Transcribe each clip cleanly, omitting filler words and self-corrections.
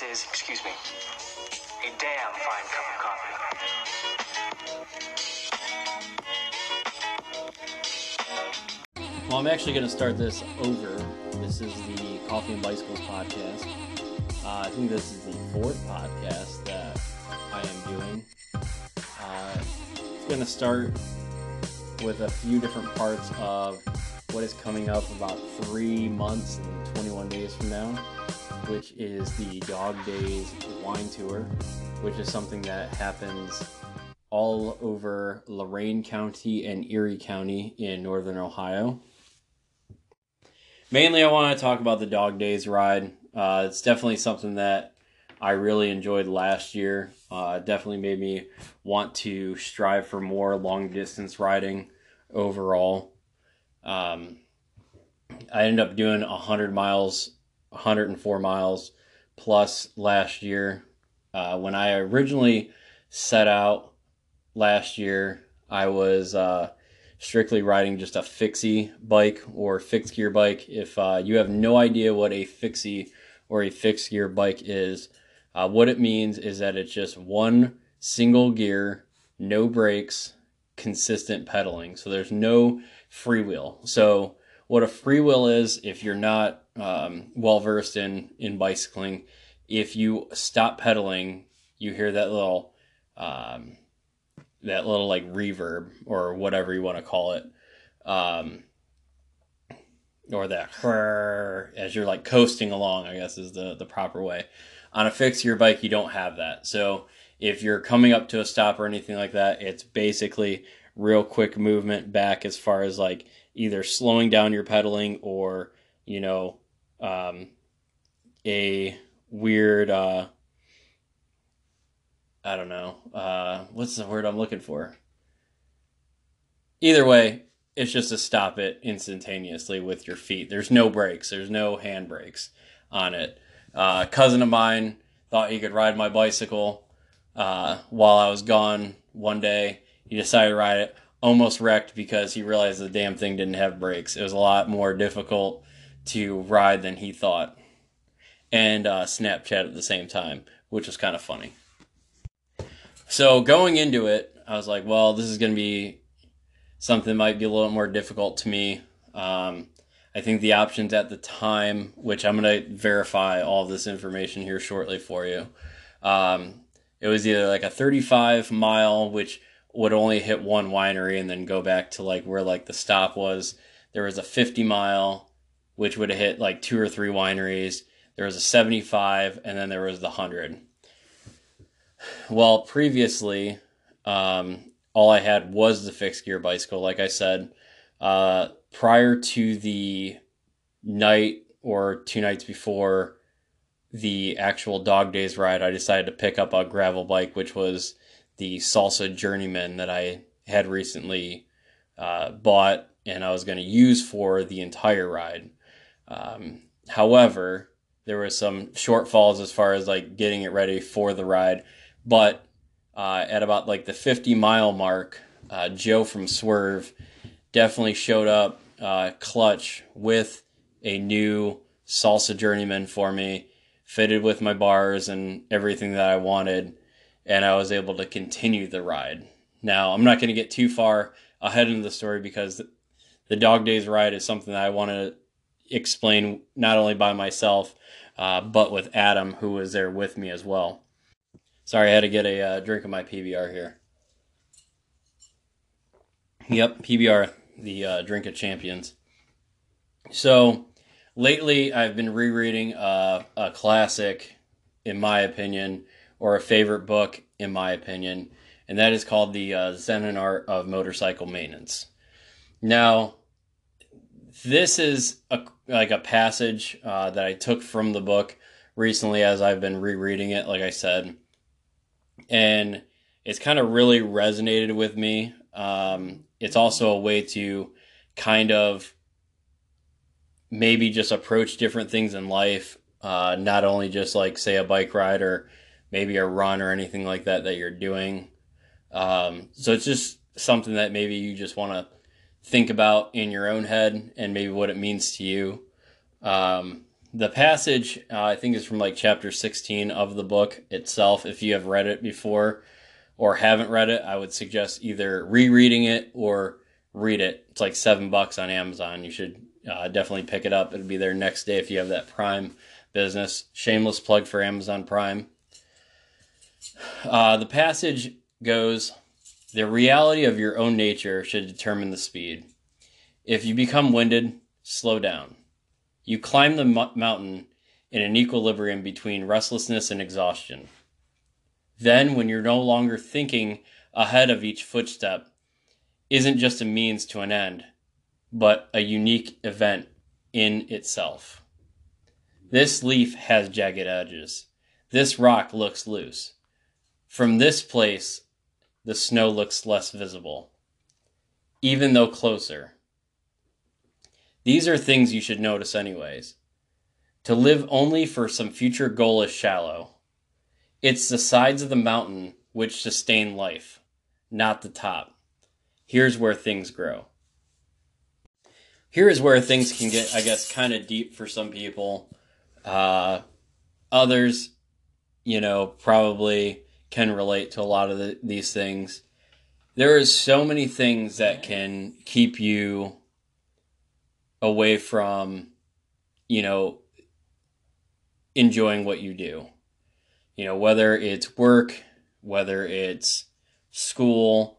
This is, excuse me, a damn fine cup of coffee. Well, I'm actually going to start this over. This is the Coffee and Bicycles podcast. I think this is the fourth podcast that I am doing. It's going to start with a few different parts of what is coming up about 3 months and 21 days from now, which is the Dog Days wine tour, which is something that happens all over Lorain County and Erie County in northern Ohio. Mainly I want to talk about the Dog Days ride. It's definitely something that I really enjoyed last year. It definitely made me want to strive for more long-distance riding overall. I ended up doing 100 miles 104 miles plus last year. When I originally set out last year, I was strictly riding just a fixie bike or fixed gear bike. If you have no idea what a fixie or a fixed gear bike is, what it means is that it's just one single gear, no brakes, consistent pedaling. So there's no freewheel. So what a freewheel is, if you're not well versed in bicycling, if you stop pedaling, you hear that little like reverb or whatever you want to call it, or that as you're like coasting along, I guess is the proper way. On a fixed gear bike, you don't have that. So if you're coming up to a stop or anything like that, it's basically real quick movement back as far as like either slowing down your pedaling or, you know, a weird, I don't know, what's the word I'm looking for? Either way, it's just to stop it instantaneously with your feet. There's no brakes. There's no hand brakes on it. A cousin of mine thought he could ride my bicycle while I was gone one day. He decided to ride it, almost wrecked because he realized the damn thing didn't have brakes. It was a lot more difficult to ride than he thought, and Snapchat at the same time, which was kind of funny. So going into it, I was like, well, this is going to be something that might be a little more difficult to me. I think the options at the time, which I'm going to verify all this information here shortly for you. It was either like a 35 mile, which would only hit one winery and then go back to like where like the stop was. There was a 50 mile, which would have hit like two or three wineries. There was a 75, and then there was the 100. Well, previously, all I had was the fixed gear bicycle, like I said. Prior to the night or two nights before the actual Dog Days ride, I decided to pick up a gravel bike, which was the Salsa Journeyman that I had recently bought and I was going to use for the entire ride. However, there were some shortfalls as far as like getting it ready for the ride. But at about like the 50 mile mark, Joe from Swerve definitely showed up clutch with a new Salsa Journeyman for me, fitted with my bars and everything that I wanted. And I was able to continue the ride. Now, I'm not going to get too far ahead into the story because the Dog Days ride is something that I want to explain not only by myself, but with Adam, who was there with me as well. Sorry, I had to get a drink of my PBR here. Yep, PBR, the drink of champions. So lately I've been rereading a classic, in my opinion, or a favorite book, in my opinion, and that is called the Zen and Art of Motorcycle Maintenance. Now, this is a passage that I took from the book recently as I've been rereading it, like I said. And it's kind of really resonated with me. It's also a way to kind of maybe just approach different things in life, not only just like, say, a bike ride or maybe a run or anything like that that you're doing. So it's just something that maybe you just want to think about in your own head and maybe what it means to you. The passage, I think, is from like chapter 16 of the book itself. If you have read it before or haven't read it, I would suggest either rereading it or read it. It's like $7 on Amazon. You should definitely pick it up. It'll be there next day if you have that Prime business. Shameless plug for Amazon Prime. The passage goes, the reality of your own nature should determine the speed. If you become winded, slow down. You climb the mountain in an equilibrium between restlessness and exhaustion. Then, when you're no longer thinking ahead of each footstep, isn't just a means to an end, but a unique event in itself. This leaf has jagged edges. This rock looks loose. From this place, the snow looks less visible, even though closer. These are things you should notice anyways. To live only for some future goal is shallow. It's the sides of the mountain which sustain life, not the top. Here's where things grow. Here is where things can get, I guess, kind of deep for some people. Others, you know, probably can relate to a lot of these things. There is so many things that can keep you away from, you know, enjoying what you do. You know, whether it's work, whether it's school,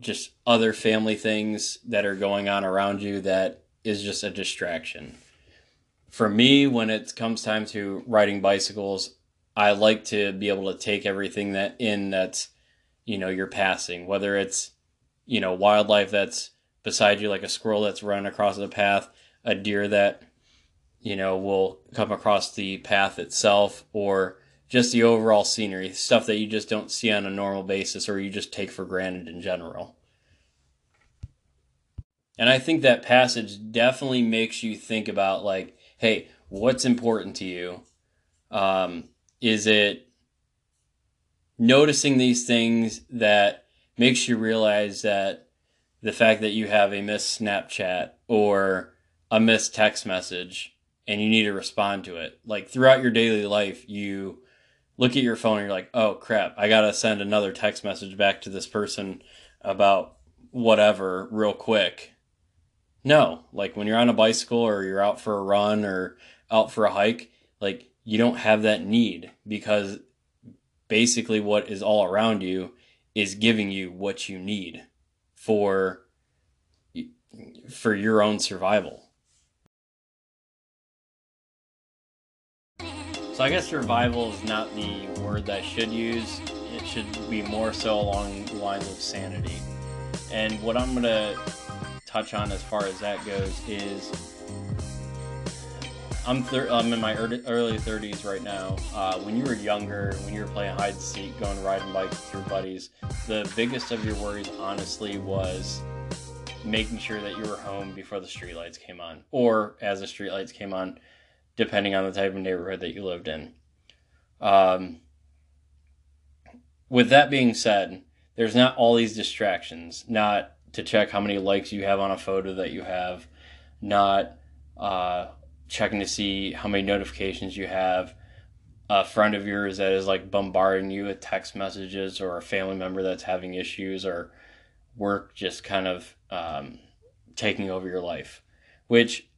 just other family things that are going on around you that is just a distraction. For me, when it comes time to riding bicycles, I like to be able to take everything that's, you know, you're passing, whether it's, you know, wildlife that's beside you, like a squirrel that's run across the path, a deer that, you know, will come across the path itself, or just the overall scenery, stuff that you just don't see on a normal basis or you just take for granted in general. And I think that passage definitely makes you think about, like, hey, what's important to you? Is it noticing these things that makes you realize that the fact that you have a missed Snapchat or a missed text message and you need to respond to it. Like, throughout your daily life, you look at your phone and you're like, oh crap, I got to send another text message back to this person about whatever real quick. No, like when you're on a bicycle or you're out for a run or out for a hike, like you don't have that need, because basically what is all around you is giving you what you need for your own survival. So I guess survival is not the word that I should use. It should be more so along the lines of sanity. And what I'm going to touch on as far as that goes is I'm in my early 30s right now. When you were younger, when you were playing hide-and-seek, going riding bikes with your buddies, the biggest of your worries, honestly, was making sure that you were home before the streetlights came on, or as the streetlights came on, depending on the type of neighborhood that you lived in. With that being said, there's not all these distractions, not to check how many likes you have on a photo that you have, not checking to see how many notifications you have, a friend of yours that is like bombarding you with text messages, or a family member that's having issues, or work just kind of taking over your life. Which,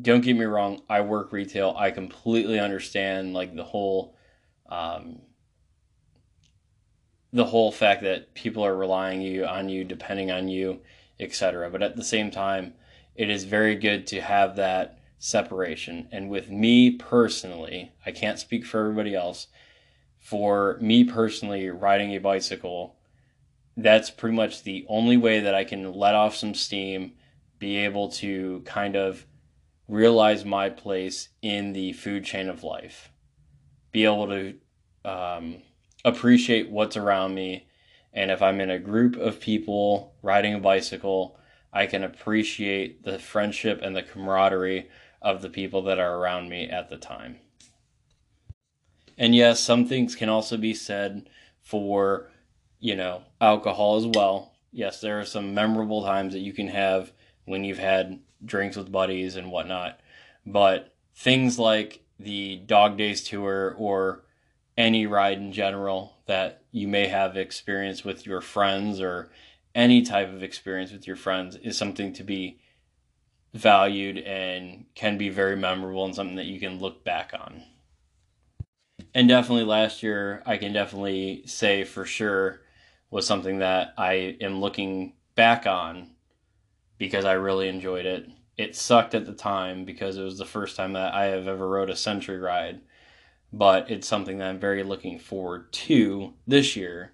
don't get me wrong, I work retail. I completely understand, like, the whole fact that people are relying on you, depending on you, etc. But at the same time, it is very good to have that separation. And with me personally, I can't speak for everybody else, for me personally, riding a bicycle, that's pretty much the only way that I can let off some steam, be able to kind of realize my place in the food chain of life, be able to appreciate what's around me. And if I'm in a group of people riding a bicycle, I can appreciate the friendship and the camaraderie of the people that are around me at the time. And yes, some things can also be said for, you know, alcohol as well. Yes, there are some memorable times that you can have when you've had drinks with buddies and whatnot, but things like the Dog Days Tour or any ride in general that you may have experience with your friends, or any type of experience with your friends, is something to be valued and can be very memorable and something that you can look back on. And definitely last year, I can definitely say for sure, was something that I am looking back on because I really enjoyed it. It sucked at the time because it was the first time that I have ever rode a Century ride, but it's something that I'm very looking forward to this year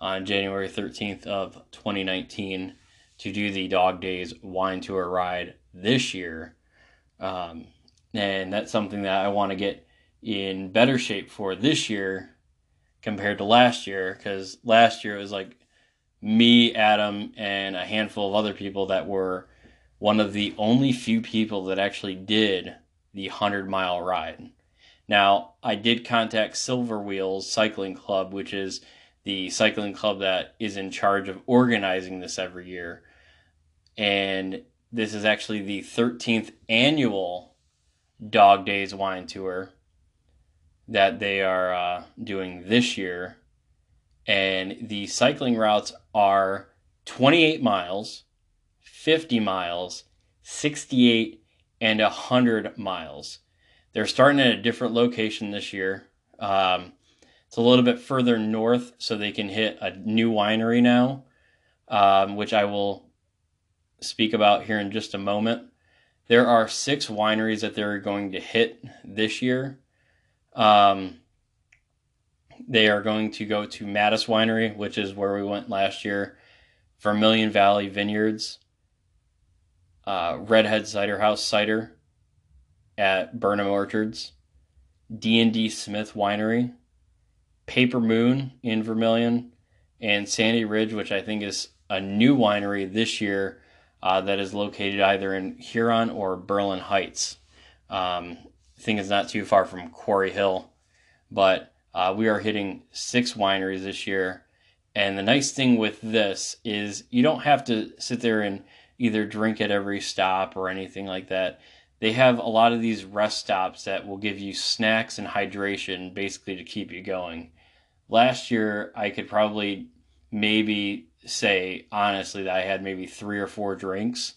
on January 13th of 2019 to do the Dog Days Wine Tour ride this year. And that's something that I want to get in better shape for this year compared to last year, because last year it was like me, Adam, and a handful of other people that were one of the only few people that actually did the 100-mile ride. Now, I did contact Silver Wheels Cycling Club, which is the cycling club that is in charge of organizing this every year. And this is actually the 13th annual Dog Days Wine Tour that they are doing this year. And the cycling routes are 28 miles, 50 miles, 68, and 100 miles. They're starting at a different location this year. It's a little bit further north, so they can hit a new winery now, which I will speak about here in just a moment. There are 6 wineries that they're going to hit this year. They are going to go to Mattis Winery, which is where we went last year, Vermilion Valley Vineyards, Redhead Cider House Cider at Burnham Orchards, D&D Smith Winery, Paper Moon in Vermilion, and Sandy Ridge, which I think is a new winery this year that is located either in Huron or Berlin Heights. I think it's not too far from Quarry Hill, but we are hitting 6 wineries this year. And the nice thing with this is you don't have to sit there and either drink at every stop or anything like that. They have a lot of these rest stops that will give you snacks and hydration basically to keep you going. Last year, I could probably maybe say, honestly, that I had maybe 3 or 4 drinks,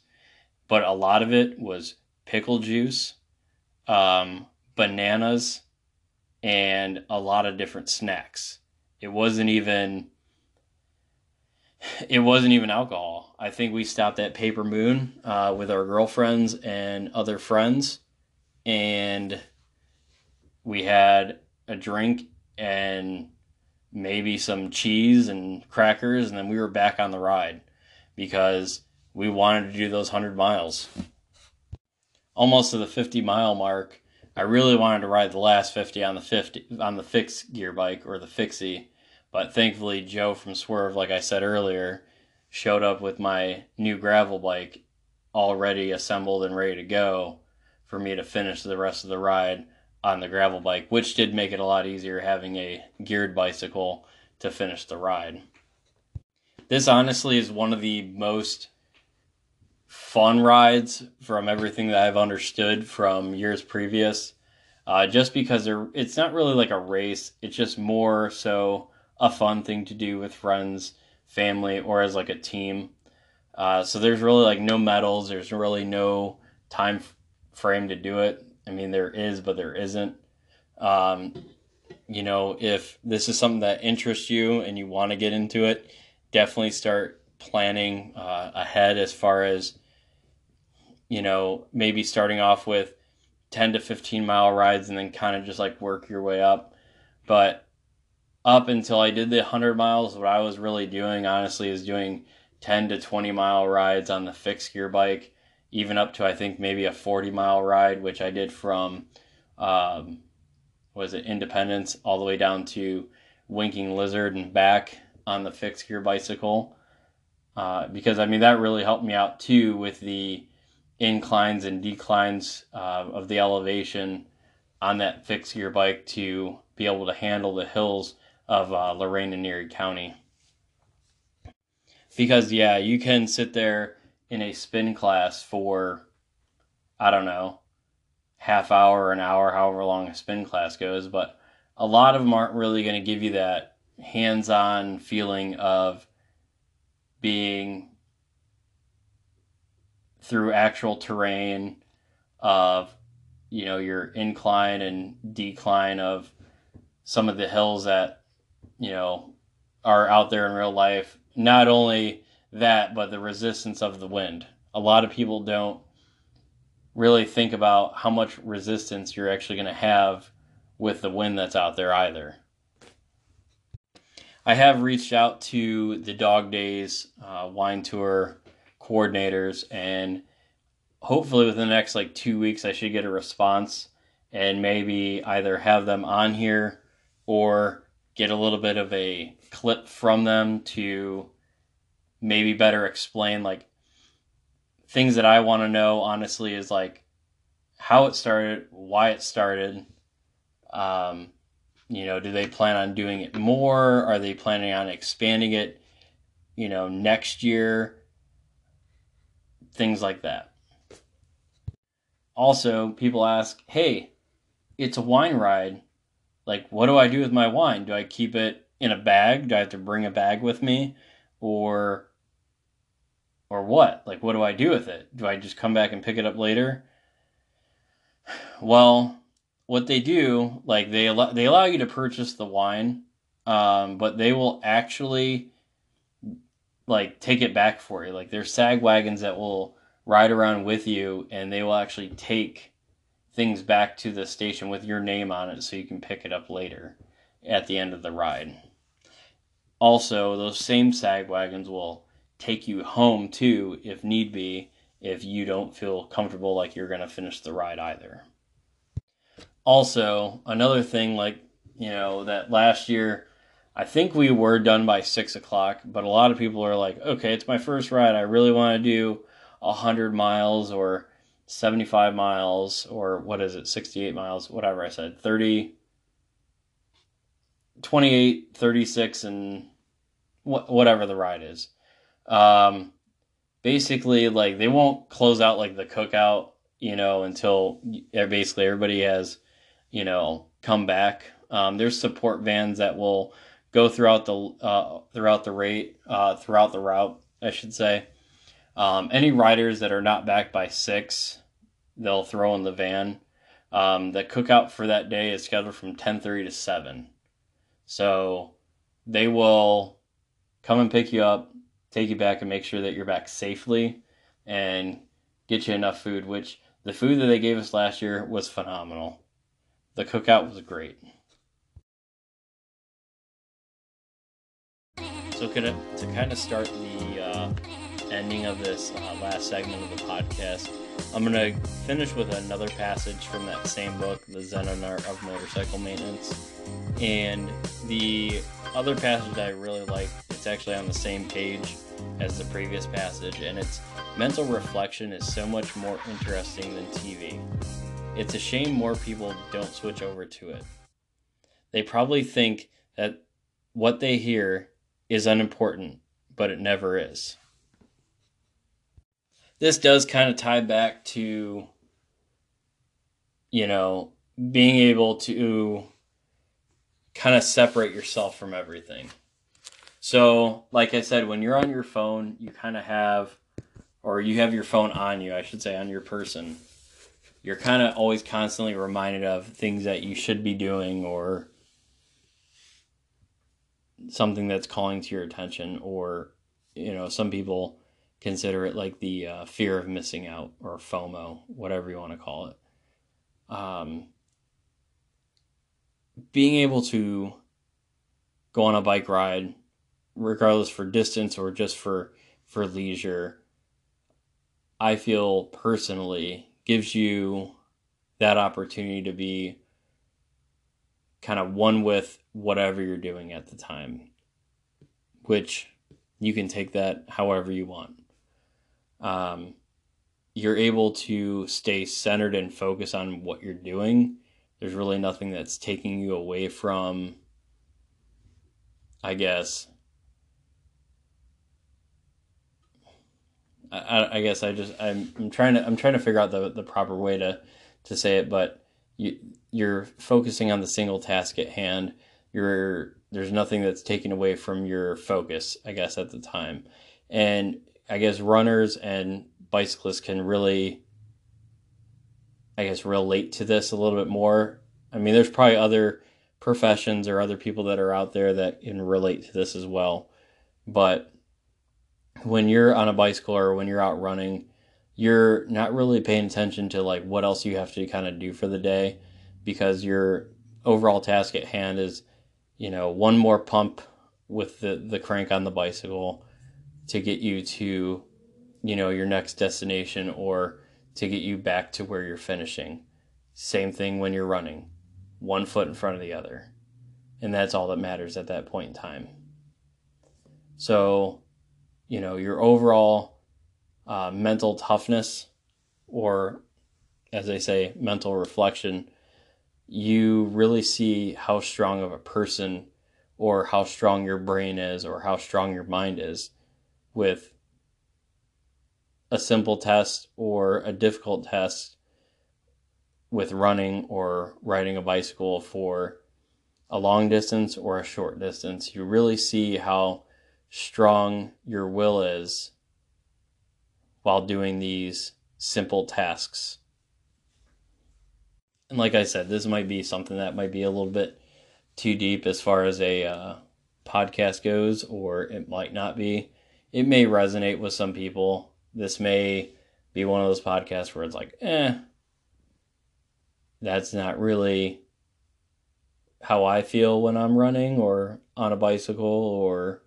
but a lot of it was pickle juice, bananas, and a lot of different snacks. It wasn't even alcohol. I think we stopped at Paper Moon with our girlfriends and other friends, and we had a drink and maybe some cheese and crackers, and then we were back on the ride because we wanted to do those 100 miles. Almost to the 50-mile mark, I really wanted to ride the last 50 on the fixed gear bike or the fixie. But thankfully, Joe from Swerve, like I said earlier, showed up with my new gravel bike already assembled and ready to go for me to finish the rest of the ride on the gravel bike, which did make it a lot easier having a geared bicycle to finish the ride. This honestly is one of the most fun rides from everything that I've understood from years previous, just because it's not really like a race. It's just more so a fun thing to do with friends, family, or as like a team. So there's really like no medals. There's really no time frame to do it. I mean, there is, but there isn't. You know, if this is something that interests you and you want to get into it, definitely start planning ahead as far as, you know, maybe starting off with 10 to 15-mile rides and then kind of just like work your way up. But up until I did the 100 miles, what I was really doing, honestly, is doing 10 to 20-mile rides on the fixed gear bike, even up to, I think, maybe a 40-mile ride, which I did from, Independence, all the way down to Winking Lizard and back on the fixed gear bicycle. Because, I mean, that really helped me out, too, with the inclines and declines of the elevation on that fixed gear bike to be able to handle the hills of Lorain and Erie County. Because, yeah, you can sit there in a spin class for, I don't know, half hour, an hour, however long a spin class goes, but a lot of them aren't really going to give you that hands-on feeling of being through actual terrain, of, you know, your incline and decline of some of the hills that, you know, are out there in real life. Not only that, but the resistance of the wind. A lot of people don't really think about how much resistance you're actually going to have with the wind that's out there either. I have reached out to the Dog Days wine tour coordinators, and hopefully within the next 2 weeks I should get a response and maybe either have them on here or get a little bit of a clip from them to maybe better explain things that I want to know, honestly, is how it started, why it started. Do they plan on doing it more? Are they planning on expanding it, next year? Things like that. Also, people ask, hey, it's a wine ride. What do I do with my wine? Do I keep it in a bag? Do I have to bring a bag with me? Or what? What do I do with it? Do I just come back and pick it up later? Well, what they do, they allow you to purchase the wine, but they will actually, take it back for you. There's sag wagons that will ride around with you, and they will actually take things back to the station with your name on it so you can pick it up later at the end of the ride. Also, those same sag wagons will take you home too, if need be, if you don't feel comfortable you're going to finish the ride either. Also, another thing, that last year, I think we were done by 6 o'clock, but a lot of people are okay, it's my first ride. I really want to do 100 miles or 75 miles or 68 miles, whatever I said, 30, 28, 36, and whatever the ride is. Basically, they won't close out the cookout, until basically everybody has, come back. There's support vans that will go throughout the route, I should say. Any riders that are not back by 6, they'll throw in the van. The cookout for that day is scheduled from 10:30 to 7. So they will come and pick you up, take you back, and make sure that you're back safely and get you enough food, which the food that they gave us last year was phenomenal. The cookout was great. So to kind of start the ending of this last segment of the podcast, I'm going to finish with another passage from that same book, The Zen and Art of Motorcycle Maintenance. And the other passage I really like, it's actually on the same page as the previous passage, and it's, mental reflection is so much more interesting than TV. It's a shame more people don't switch over to it. They probably think that what they hear is unimportant, but it never is. This does kind of tie back to, being able to kind of separate yourself from everything. So, like I said, when you're on your phone, you have your phone on you, I should say, on your person. You're kind of always constantly reminded of things that you should be doing or something that's calling to your attention, or, some people consider it the fear of missing out, or FOMO, whatever you want to call it. Being able to go on a bike ride, regardless for distance or just for leisure, I feel personally gives you that opportunity to be kind of one with whatever you're doing at the time, which you can take that however you want. You're able to stay centered and focus on what you're doing. There's really nothing that's taking you away from, I guess. I guess I'm trying to figure out the proper way to to say it, but you're focusing on the single task at hand. There's nothing that's taken away from your focus, I guess, at the time. And I guess runners and bicyclists can really, I guess, relate to this a little bit more. I mean, there's probably other professions or other people that are out there that can relate to this as well. But when you're on a bicycle or when you're out running, you're not really paying attention to like what else you have to kind of do for the day, because your overall task at hand is, you know, one more pump with the crank on the bicycle to get you to, you know, your next destination or to get you back to where you're finishing. Same thing when you're running, one foot in front of the other. And that's all that matters at that point in time. So, you know, your overall mental toughness, or as they say, mental reflection, you really see how strong of a person or how strong your brain is or how strong your mind is with a simple test or a difficult test with running or riding a bicycle for a long distance or a short distance. You really see how strong your will is while doing these simple tasks. And like I said, this might be something that might be a little bit too deep as far as a podcast goes, or it might not be. It may resonate with some people. This may be one of those podcasts where it's like, that's not really how I feel when I'm running or on a bicycle or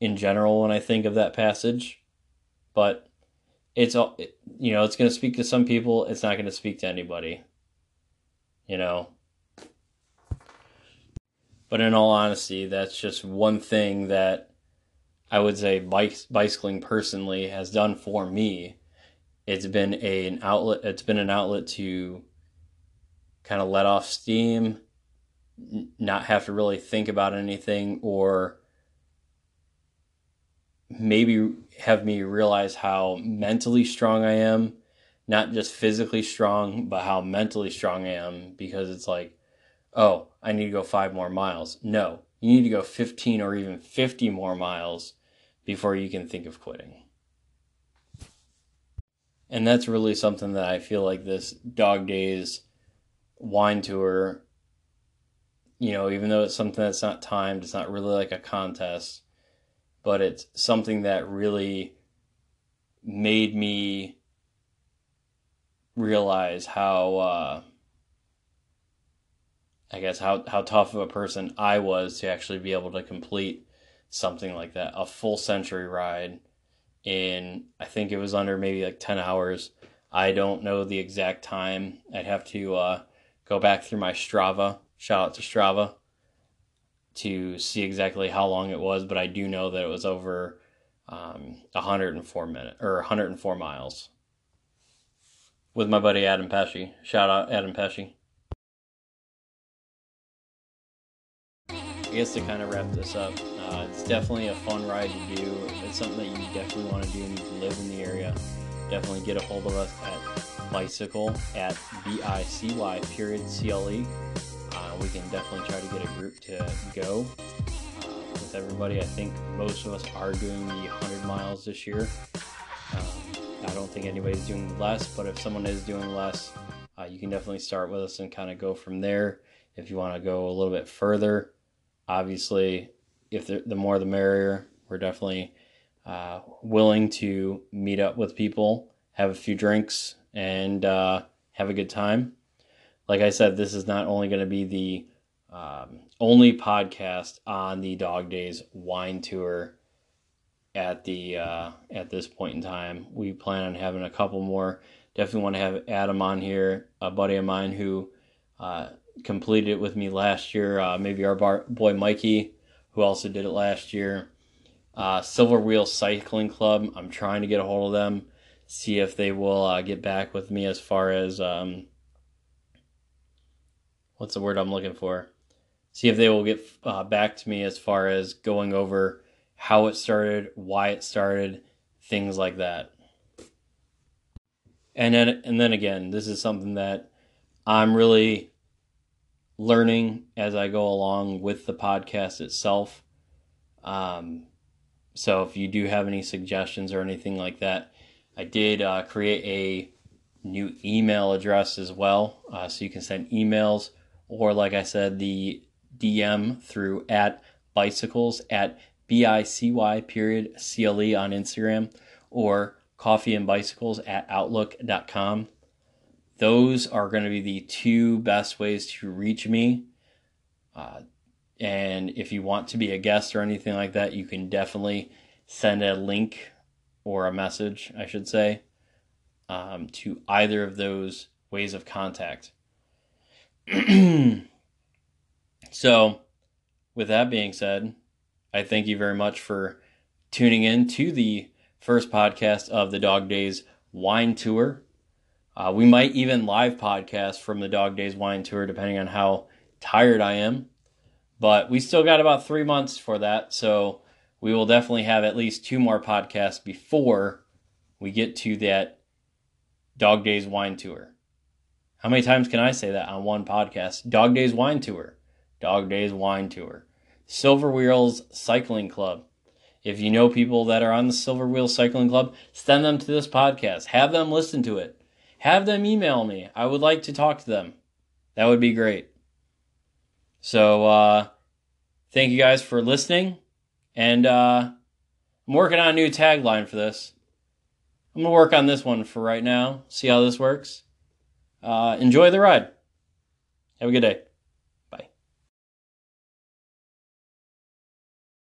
in general when I think of that passage. But it's all, you know, it's going to speak to some people. It's not going to speak to anybody. You know, but in all honesty, that's just one thing that I would say bicycling personally has done for me. It's been an outlet. It's been an outlet to kind of let off steam, not have to really think about anything, or maybe have me realize how mentally strong I am. Not just physically strong, but how mentally strong I am, because it's like, oh, I need to go 5 more miles. No, you need to go 15 or even 50 more miles before you can think of quitting. And that's really something that I feel like this Dog Days wine tour, you know, even though it's something that's not timed, it's not really like a contest, but it's something that really made me realize how, I guess, how tough of a person I was to actually be able to complete something like that. A full century ride in, I think it was under maybe like 10 hours. I don't know the exact time. I'd have to go back through my Strava, shout out to Strava, to see exactly how long it was. But I do know that it was over 104 miles. With my buddy Adam Pesci. Shout out Adam Pesci. I guess to kind of wrap this up, it's definitely a fun ride to do. It's something that you definitely want to do and you live in the area. Definitely get a hold of us at bicycle@BICY.cle. We can definitely try to get a group to go with everybody. I think most of us are doing the 100 miles this year. I don't think anybody's doing less, but if someone is doing less, you can definitely start with us and kind of go from there. If you want to go a little bit further, obviously, if the more the merrier. We're definitely willing to meet up with people, have a few drinks, and have a good time. Like I said, this is not only going to be the only podcast on the Dog Days wine tour. At this point in time, we plan on having a couple more. Definitely want to have Adam on here, a buddy of mine who completed it with me last year. Maybe our boy Mikey, who also did it last year. Silver Wheels Cycling Club. I'm trying to get a hold of them, see if they will get back with me as far as what's the word I'm looking for? See if they will get back to me as far as going over how it started, why it started, things like that. And then again, this is something that I'm really learning as I go along with the podcast itself. So if you do have any suggestions or anything like that, I did create a new email address as well. So you can send emails or, like I said, the DM through @bicycles@bicy.cle on Instagram, or coffeeandbicycles@outlook.com. Those are going to be the two best ways to reach me. And if you want to be a guest or anything like that, you can definitely send a link or a message, I should say, to either of those ways of contact. So, with that being said, I thank you very much for tuning in to the first podcast of the Dog Days Wine Tour. We might even live podcast from the Dog Days Wine Tour, depending on how tired I am. But we still got about 3 months for that, so we will definitely have at least 2 more podcasts before we get to that Dog Days Wine Tour. How many times can I say that on one podcast? Dog Days Wine Tour. Dog Days Wine Tour. Silver Wheels Cycling Club. If you know people that are on the Silver Wheels Cycling Club, send them to this podcast. Have them listen to it. Have them email me. I would like to talk to them. That would be great. So, thank you guys for listening. And I'm working on a new tagline for this. I'm going to work on this one for right now. See how this works. Enjoy the ride. Have a good day.